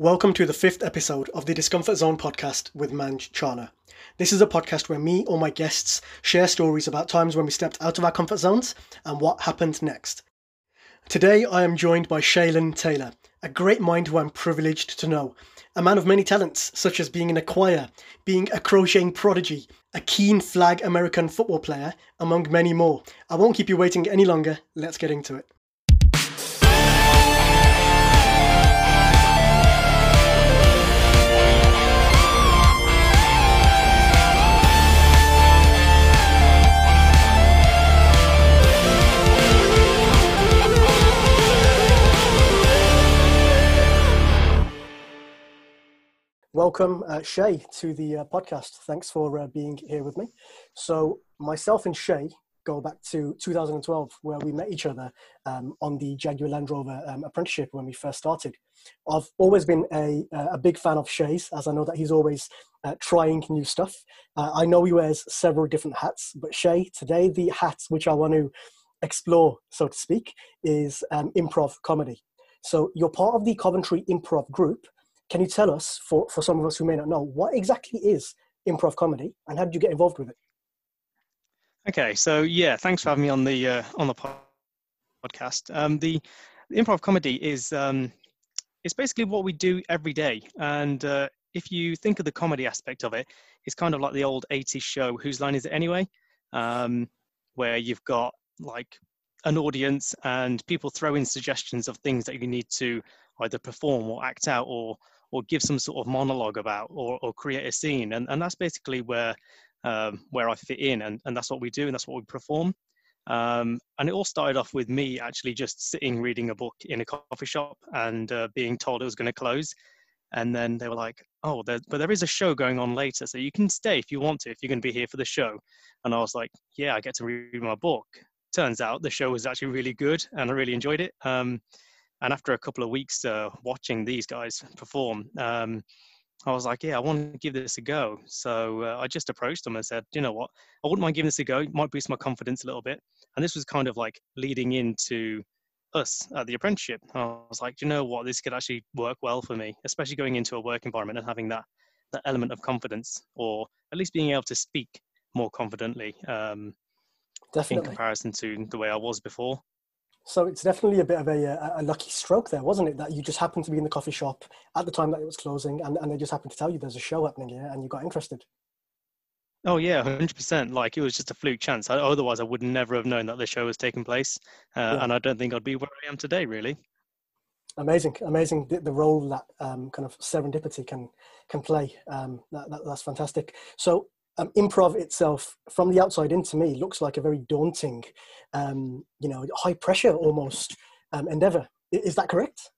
Welcome to the 5th episode of the Discomfort Zone podcast with Manj Chana. This is a podcast where me or my guests share stories about times when we stepped out of our comfort zones and what happened next. Today I am joined by Shailen Taylor, a great mind who I'm privileged to know, a man of many talents such as being in a choir, being a crocheting prodigy, a keen flag American football player, among many more. I won't keep you waiting any longer, let's get into it. Welcome, Shay, to the podcast. Thanks for being here with me. So myself and Shay go back to 2012, where we met each other on the Jaguar Land Rover apprenticeship when we first started. I've always been a big fan of Shay's, as I know that he's always trying new stuff. I know he wears several different hats, but Shay, today the hat which I want to explore, so to speak, is improv comedy. So you're part of the Coventry Improv Group. Can you tell us, for some of us who may not know, what exactly is improv comedy and how did you get involved with it? Okay, so yeah, thanks for having me on the podcast. The improv comedy is it's basically what we do every day. And if you think of the comedy aspect of it, it's kind of like the old 80s show, Whose Line Is It Anyway? Where you've got like an audience and people throw in suggestions of things that you need to either perform or act out or give some sort of monologue about or create a scene. And that's basically where I fit in, and that's what we do and that's what we perform. And it all started off with me actually just sitting reading a book in a coffee shop and being told it was going to close. And then they were like, oh, but there is a show going on later, so you can stay if you want to, if you're going to be here for the show. And I was like, yeah, I get to read my book. Turns out the show was actually really good and I really enjoyed it. And after a couple of weeks watching these guys perform, I was like, yeah, I want to give this a go. So I just approached them and said, you know what, I wouldn't mind giving this a go. It might boost my confidence a little bit. And this was kind of like leading into us at the apprenticeship. I was like, you know what, this could actually work well for me, especially going into a work environment and having that element of confidence, or at least being able to speak more confidently in comparison to the way I was before. So it's definitely a bit of a lucky stroke there, wasn't it? That you just happened to be in the coffee shop at the time that it was closing, and they just happened to tell you there's a show happening here, and you got interested. Oh yeah, 100%. Like, it was just a fluke chance. Otherwise, I would never have known that the show was taking place, And I don't think I'd be where I am today, really. Amazing. The role that kind of serendipity can play. That's fantastic. So improv itself, from the outside in, to me, looks like a very daunting, high pressure almost endeavor. Is that correct?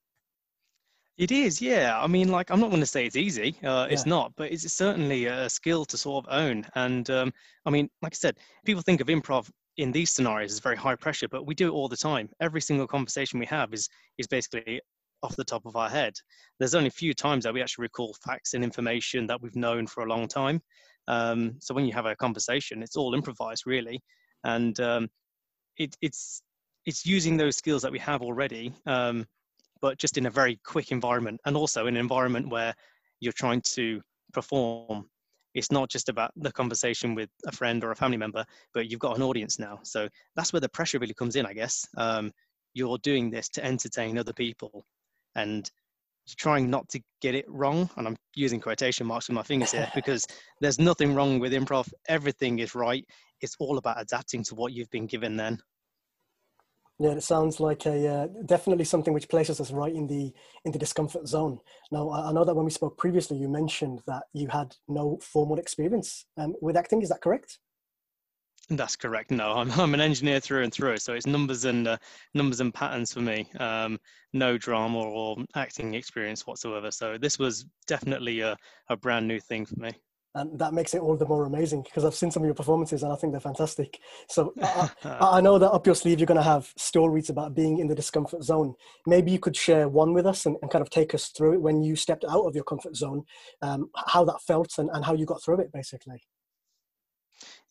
It is, yeah. I mean, like, I'm not going to say it's easy. It's not, but it's certainly a skill to sort of own. And I mean, like I said, people think of improv in these scenarios as very high pressure, but we do it all the time. Every single conversation we have is basically off the top of our head. There's only a few times that we actually recall facts and information that we've known for a long time. So when you have a conversation, it's all improvised, really, and it's using those skills that we have already, but just in a very quick environment, and also in an environment where you're trying to perform. It's not just about the conversation with a friend or a family member, but you've got an audience now, so that's where the pressure really comes in, I guess. You're doing this to entertain other people, and trying not to get it wrong, and I'm using quotation marks with my fingers here because there's nothing wrong with improv. Everything is right. It's all about adapting to what you've been given then. Yeah, it sounds like definitely something which places us right in the discomfort zone. Now, I know that when we spoke previously, you mentioned that you had no formal experience with acting. Is that correct? That's correct. No, I'm an engineer through and through, so it's numbers and patterns for me. No drama or acting experience whatsoever. So this was definitely a brand new thing for me. And that makes it all the more amazing, because I've seen some of your performances and I think they're fantastic. So I know that up your sleeve you're going to have stories about being in the discomfort zone. Maybe you could share one with us and kind of take us through it when you stepped out of your comfort zone, how that felt and how you got through it, basically.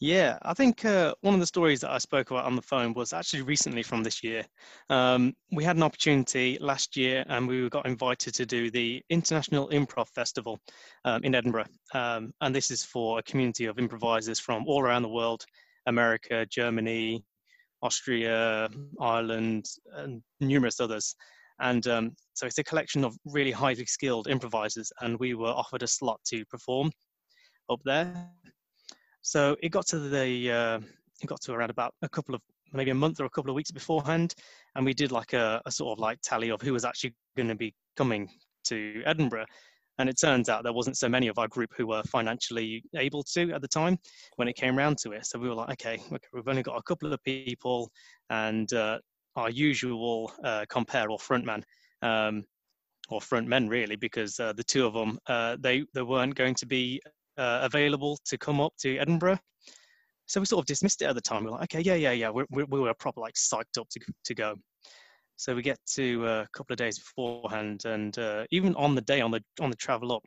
Yeah, I think one of the stories that I spoke about on the phone was actually recently from this year. We had an opportunity last year and we got invited to do the International Improv Festival in Edinburgh. And this is for a community of improvisers from all around the world, America, Germany, Austria, Ireland, and numerous others. And so it's a collection of really highly skilled improvisers, and we were offered a slot to perform up there. So it got to the around about maybe a month or a couple of weeks beforehand, and we did like a sort of like tally of who was actually going to be coming to Edinburgh. And it turns out there wasn't so many of our group who were financially able to at the time when it came round to it. So we were like, okay, we've only got a couple of people, and our usual compere or frontman, or frontmen really, because the two of them, they weren't going to be available to come up to Edinburgh. So we sort of dismissed it at the time. We're like, okay, yeah. We were proper like psyched up to go. So we get to a couple of days beforehand, and even on the day, on the travel up,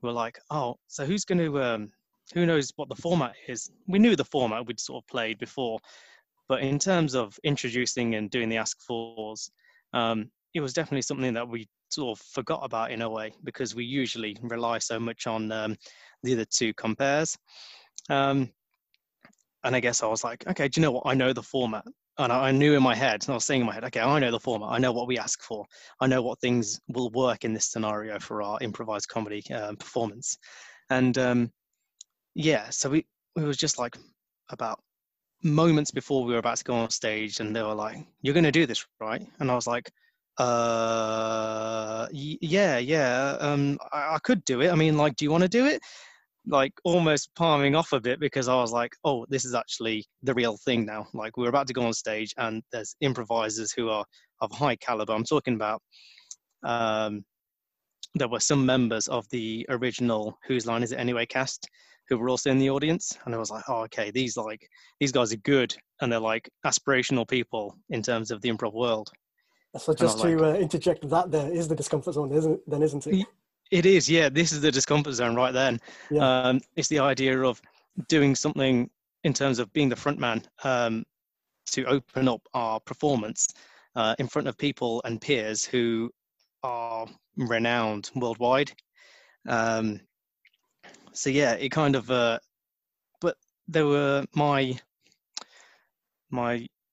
we're like, oh, so who's going to, who knows what the format is? We knew the format we'd sort of played before, but in terms of introducing and doing the ask fors, it was definitely something that we sort of forgot about in a way, because we usually rely so much on the other two compares. And I guess I was like, okay, do you know what? I know the format. And I knew in my head, and I was saying in my head, okay, I know the format. I know what we ask for. I know what things will work in this scenario for our improvised comedy performance. And yeah, so we were just like about moments before we were about to go on stage, and they were like, you're going to do this, right? And I was like, yeah. I could do it. I mean, like, do you want to do it? Like almost palming off a bit, because I was like, oh, this is actually the real thing now. Like we're about to go on stage and there's improvisers who are of high caliber. I'm talking about, there were some members of the original Whose Line Is It Anyway cast who were also in the audience. And I was like, oh, okay, these guys are good. And they're like aspirational people in terms of the improv world. So just to interject, that there is the Discomfort Zone, isn't it? It is, yeah. This is the Discomfort Zone right then. Yeah. It's the idea of doing something in terms of being the front man, to open up our performance in front of people and peers who are renowned worldwide. So yeah, it kind of, but there were my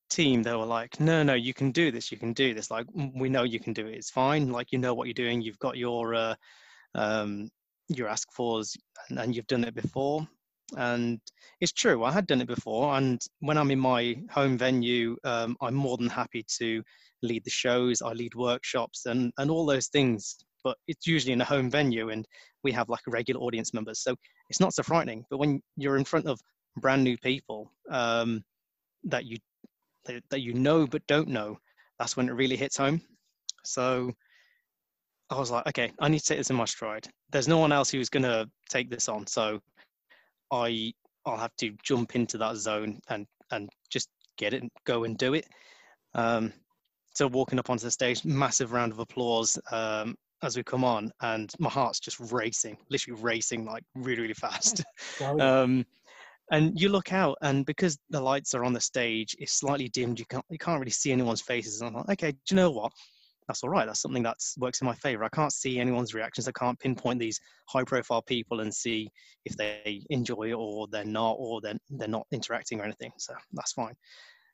team, they were like, no, you can do this, like, we know you can do it, it's fine, like, you know what you're doing, you've got your ask fors and you've done it before. And it's true, I had done it before, and when I'm in my home venue, I'm more than happy to lead the shows, I lead workshops and all those things, but it's usually in a home venue and we have like regular audience members, so it's not so frightening. But when you're in front of brand new people that you know but don't know, that's when it really hits home. So I was like, okay, I need to take this in my stride. There's no one else who's gonna take this on, so I'll have to jump into that zone and just get it and go and do it. So walking up onto the stage, massive round of applause as we come on, and my heart's just literally racing like really fast. And you look out, and because the lights are on the stage, it's slightly dimmed. You can't really see anyone's faces. And I'm like, okay, do you know what? That's all right. That's something that works in my favor. I can't see anyone's reactions. I can't pinpoint these high-profile people and see if they enjoy it or they're not, or they're not interacting or anything. So that's fine.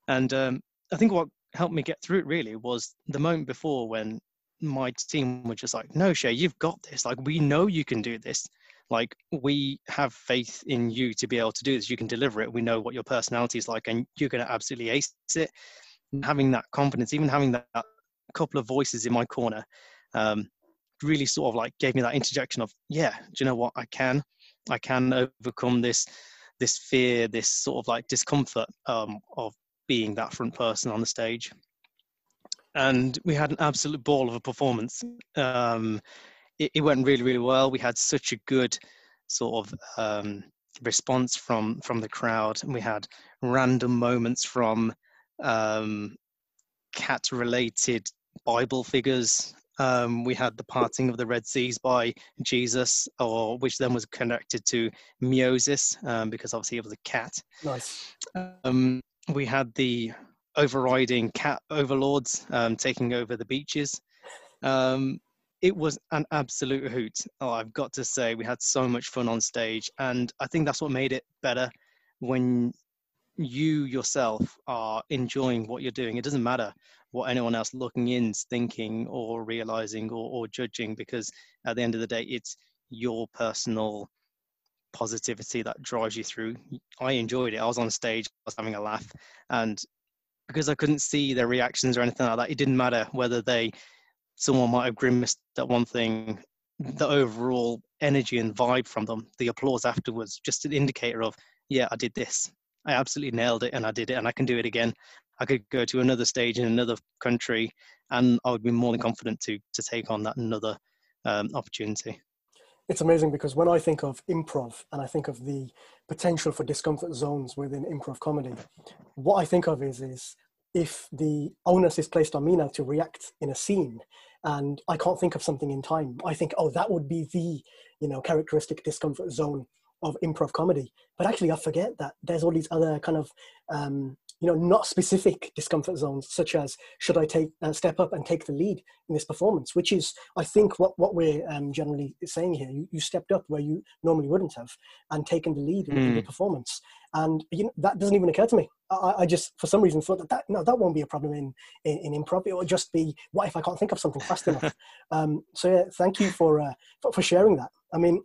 And I think what helped me get through it really was the moment before when my team were just like, no, Shay, you've got this. Like, we know you can do this. Like, we have faith in you to be able to do this. You can deliver it. We know what your personality is like, and you're going to absolutely ace it. And having that confidence, even having that couple of voices in my corner, really sort of like gave me that interjection of, yeah, do you know what? I can overcome this fear, this sort of like discomfort of being that front person on the stage. And we had an absolute ball of a performance. It went really well. We had such a good sort of response from the crowd, and we had random moments from cat related Bible figures We had the parting of the Red Seas by Jesus, or which then was connected to meiosis, because obviously it was a cat. Nice. We had the overriding cat overlords taking over the beaches. It was an absolute hoot. Oh, I've got to say, we had so much fun on stage, and I think that's what made it better, when you yourself are enjoying what you're doing. It doesn't matter what anyone else looking in is thinking or realizing or judging, because at the end of the day, it's your personal positivity that drives you through. I enjoyed it. I was on stage, I was having a laugh, and because I couldn't see their reactions or anything like that, it didn't matter whether someone might have grimaced at one thing. The overall energy and vibe from them, the applause afterwards, just an indicator of, yeah, I did this. I absolutely nailed it, and I did it, and I can do it again. I could go to another stage in another country, and I would be more than confident to take on that another opportunity. It's amazing, because when I think of improv and I think of the potential for discomfort zones within improv comedy, what I think of is if the onus is placed on me now to react in a scene and I can't think of something in time, I think, oh, that would be the, you know, characteristic discomfort zone of improv comedy. But actually I forget that there's all these other kind of, you know, not specific discomfort zones, such as, should I step up and take the lead in this performance, which is, I think, what we're generally saying here. You stepped up where you normally wouldn't have and taken the lead in the performance. And you know, that doesn't even occur to me. I just, for some reason, thought that won't be a problem in improv. It will just be, what if I can't think of something fast enough? So yeah, thank you for sharing that. I mean,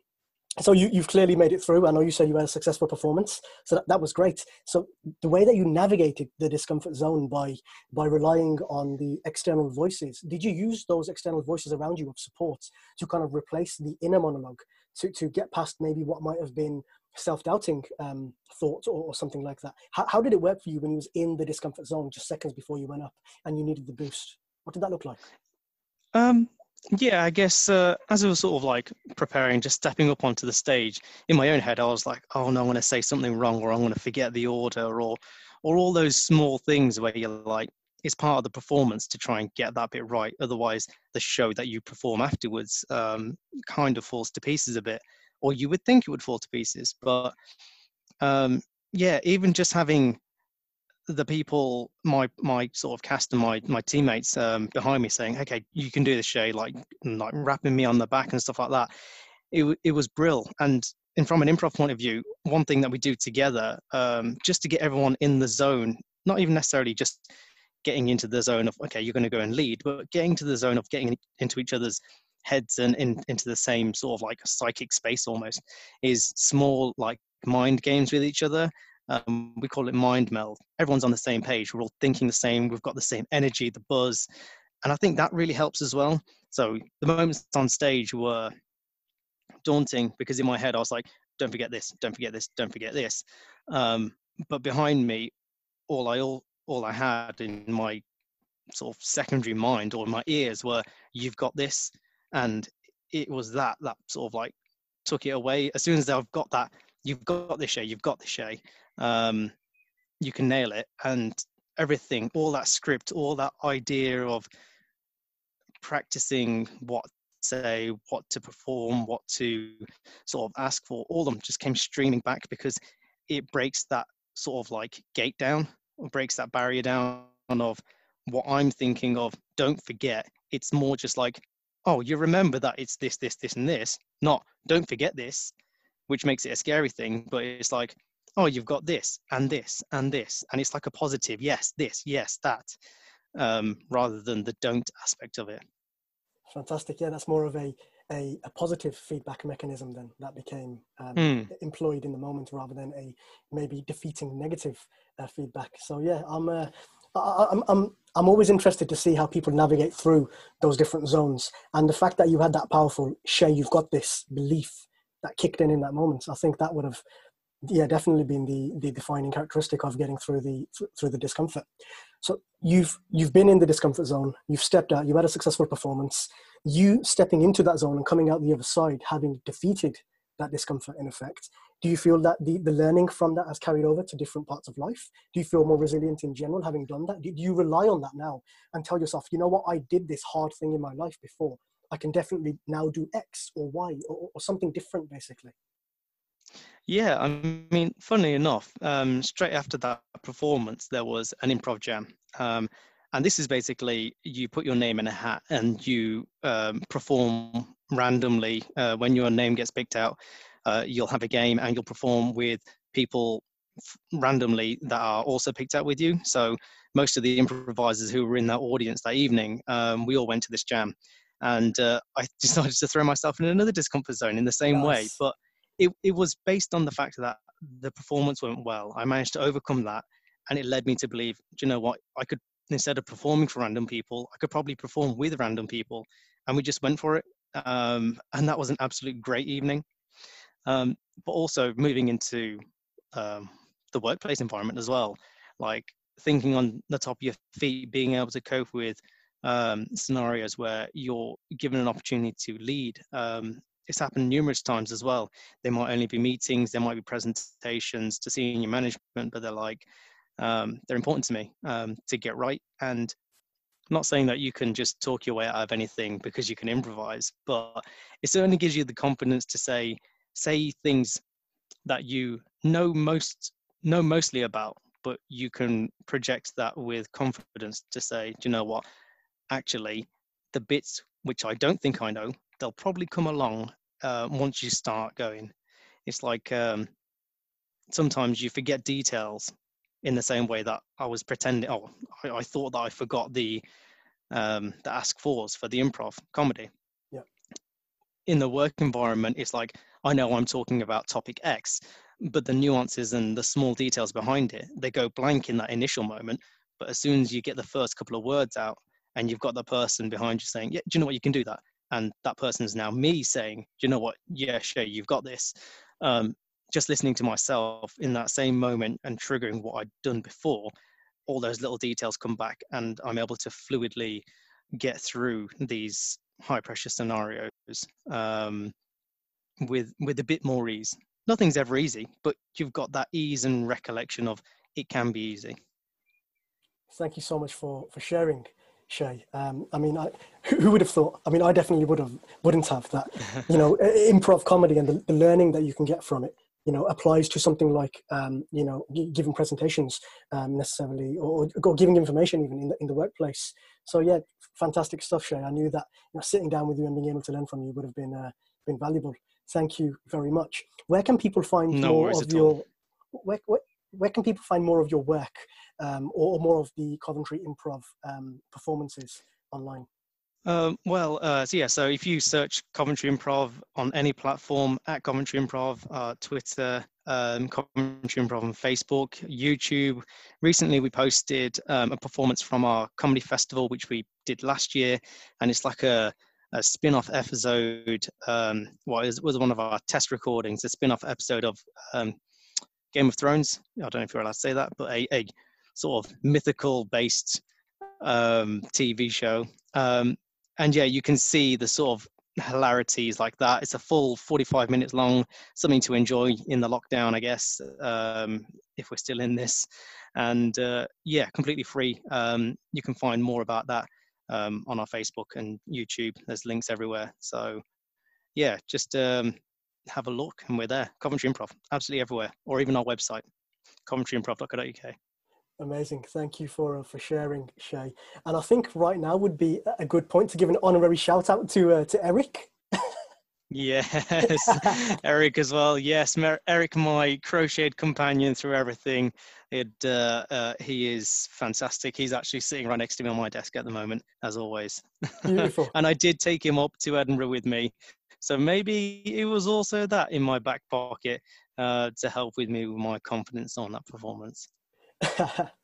so you've clearly made it through. I know you said you had a successful performance, so that was great. So the way that you navigated the discomfort zone by relying on the external voices, did you use those external voices around you of support to kind of replace the inner monologue to get past maybe what might have been self-doubting thoughts or something like that? How did it work for you when you was in the discomfort zone just seconds before you went up and you needed the boost? What did that look like? Yeah, I guess as I was sort of like preparing, just stepping up onto the stage, in my own head, I was like, oh no, I'm going to say something wrong, or I'm going to forget the order, or all those small things where you're like, it's part of the performance to try and get that bit right. Otherwise, the show that you perform afterwards kind of falls to pieces a bit, or you would think it would fall to pieces. But yeah, even just having the people, my sort of cast and my teammates behind me saying, okay, you can do this, Shay, like wrapping me on the back and stuff like that. It was brill. And from an improv point of view, one thing that we do together, just to get everyone in the zone, not even necessarily just getting into the zone of, okay, you're going to go and lead, but getting to the zone of getting into each other's heads and into the same sort of like psychic space almost, is small like mind games with each other. We call it mind meld. Everyone's on the same page. We're all thinking the same. We've got the same energy, the buzz. And I think that really helps as well. So the moments on stage were daunting, because in my head I was like, don't forget this, don't forget this, don't forget this. But behind me, all I had in my sort of secondary mind or my ears were, you've got this. And it was that sort of like took it away. As soon as I've got that, you've got this, Shay, you've got this, Shay. You can nail it. And everything, all that script, all that idea of practicing what to say, what to perform, what to sort of ask for, all of them just came streaming back, because it breaks that sort of like gate down, or breaks that barrier down of what I'm thinking of. Don't forget. It's more just like, oh, you remember that it's this, this, this, and this, not don't forget this, which makes it a scary thing. But it's like, oh, you've got this and this and this. And it's like a positive, yes, this, yes, that, rather than the don't aspect of it. Fantastic. Yeah, that's more of a positive feedback mechanism then that became employed in the moment, rather than a maybe defeating negative feedback. So yeah, I'm always interested to see how people navigate through those different zones. And the fact that you had that powerful, Shay, you've got this belief that kicked in that moment, I think that would have, yeah, definitely been the defining characteristic of getting through the discomfort. So you've been in the discomfort zone, you've stepped out, you had a successful performance. You stepping into that zone and coming out the other side, having defeated that discomfort in effect, Do you feel that the learning from that has carried over to different parts of life? Do you feel more resilient in general having done that? Do you rely on that now and tell yourself, you know what, I did this hard thing in my life before. I can definitely now do X or Y or something different, basically. Yeah, I mean, funnily enough, straight after that performance, there was an improv jam. And this is basically, you put your name in a hat and you perform randomly. When your name gets picked out, you'll have a game and you'll perform with people randomly that are also picked out with you. So most of the improvisers who were in that audience that evening, we all went to this jam. And I decided to throw myself in another discomfort zone in the same way. But it was based on the fact that the performance went well. I managed to overcome that. And it led me to believe, do you know what, I could, instead of performing for random people, I could probably perform with random people. And we just went for it. And that was an absolute great evening. But also moving into the workplace environment as well, like thinking on the top of your feet, being able to cope with scenarios where you're given an opportunity to lead. It's happened numerous times as well. There might only be meetings, there might be presentations to senior management, but they're like, they're important to me to get right. And I'm not saying that you can just talk your way out of anything because you can improvise, but it certainly gives you the confidence to say things that you know mostly about, but you can project that with confidence to say, do you know what? Actually, the bits which I don't think I know, they'll probably come along once you start going. It's like sometimes you forget details in the same way that I was pretending. Oh, I thought that I forgot the ask fours for the improv comedy. Yeah. In the work environment, it's like, I know I'm talking about topic X, but the nuances and the small details behind it, they go blank in that initial moment. But as soon as you get the first couple of words out, and you've got the person behind you saying, yeah, do you know what, you can do that? And that person is now me saying, do you know what, yeah, sure, you've got this. Just listening to myself in that same moment and triggering what I'd done before, all those little details come back and I'm able to fluidly get through these high pressure scenarios with a bit more ease. Nothing's ever easy, but you've got that ease and recollection of it can be easy. Thank you so much for sharing, Shay. I mean, who would have thought? I mean, I definitely wouldn't have that, you know, improv comedy and the learning that you can get from it, you know, applies to something like, you know, giving presentations necessarily or giving information even in the workplace. So yeah, fantastic stuff, Shay. I knew that, you know, sitting down with you and being able to learn from you would have been valuable. Thank you very much. Where can people find more of your where can people find more of your work or more of the Coventry Improv performances online? So if you search Coventry Improv on any platform, at Coventry Improv, Twitter, Coventry Improv on Facebook, YouTube. Recently we posted a performance from our comedy festival, which we did last year. And it's like a spin-off episode, it was one of our test recordings, a spin-off episode of Game of Thrones. I don't know if you're allowed to say that, but a sort of mythical-based TV show. And yeah, you can see the sort of hilarities like that. It's a full 45 minutes long, something to enjoy in the lockdown, I guess, if we're still in this. And yeah, completely free. You can find more about that on our Facebook and YouTube. There's links everywhere. So yeah, just have a look and we're there. Coventry Improv, absolutely everywhere, or even our website, CoventryImprov.co.uk. Amazing. Thank you for sharing, Shay. And I think right now would be a good point to give an honorary shout out to Eric. Yes, Eric as well. Yes, Eric, my crocheted companion through everything. He is fantastic. He's actually sitting right next to me on my desk at the moment, as always. Beautiful. And I did take him up to Edinburgh with me. So maybe it was also that in my back pocket to help with me with my confidence on that performance.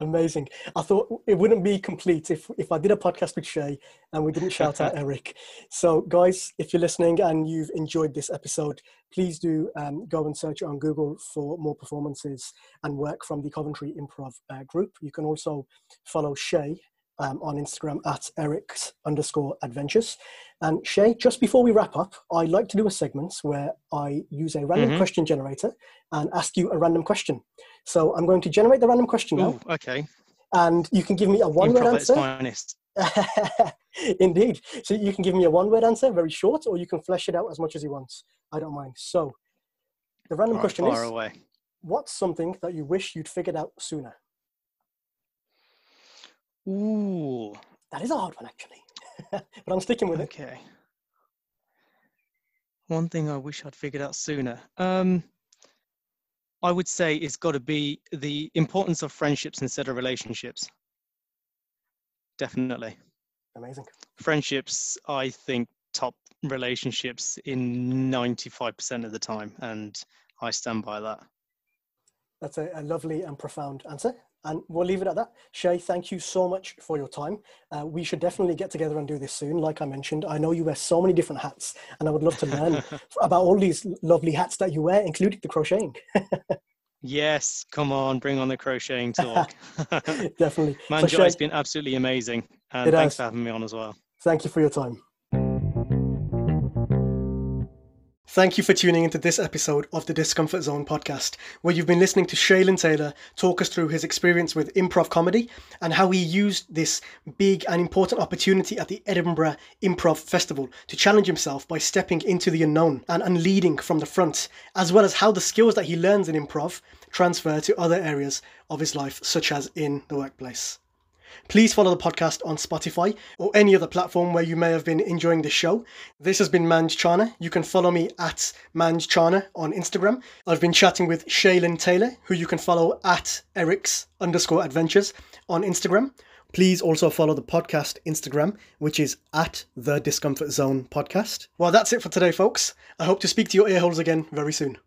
Amazing. I thought it wouldn't be complete if I did a podcast with Shay and we didn't shout out Eric. So guys, if you're listening and you've enjoyed this episode, please do go and search on Google for more performances and work from the Coventry Improv group. You can also follow Shay on Instagram at erics_adventures. And Shay, just before we wrap up, I like to do a segment where I use a random question generator and ask you a random question. So I'm going to generate the random question now. Okay. And you can give me a one-word answer. Indeed. So you can give me a one-word answer, very short, or you can flesh it out as much as you want. I don't mind. So the random question is, what's something that you wish you'd figured out sooner? Ooh. That is a hard one, actually. But I'm sticking with it. Okay. One thing I wish I'd figured out sooner. I would say it's got to be the importance of friendships instead of relationships. Definitely. Amazing. Friendships, I think, top relationships in 95% of the time, and I stand by that. That's a lovely and profound answer. And we'll leave it at that. Shay, thank you so much for your time. We should definitely get together and do this soon. Like I mentioned, I know you wear so many different hats, and I would love to learn about all these lovely hats that you wear, including the crocheting. Yes, come on, bring on the crocheting talk. Definitely. Manj, it's been absolutely amazing. And thanks for having me on as well. Thank you for your time. Thank you for tuning into this episode of the Discomfort Zone podcast, where you've been listening to Shailen Taylor talk us through his experience with improv comedy and how he used this big and important opportunity at the Edinburgh Improv Festival to challenge himself by stepping into the unknown and leading from the front, as well as how the skills that he learns in improv transfer to other areas of his life, such as in the workplace. Please follow the podcast on Spotify or any other platform where you may have been enjoying the show. This has been Manj Chana. You can follow me at Manj Chana on Instagram. I've been chatting with Shailen Taylor, who you can follow at erics_adventures on Instagram. Please also follow the podcast Instagram, which is at The Discomfort Zone Podcast. Well, that's it for today, folks. I hope to speak to your earholes again very soon.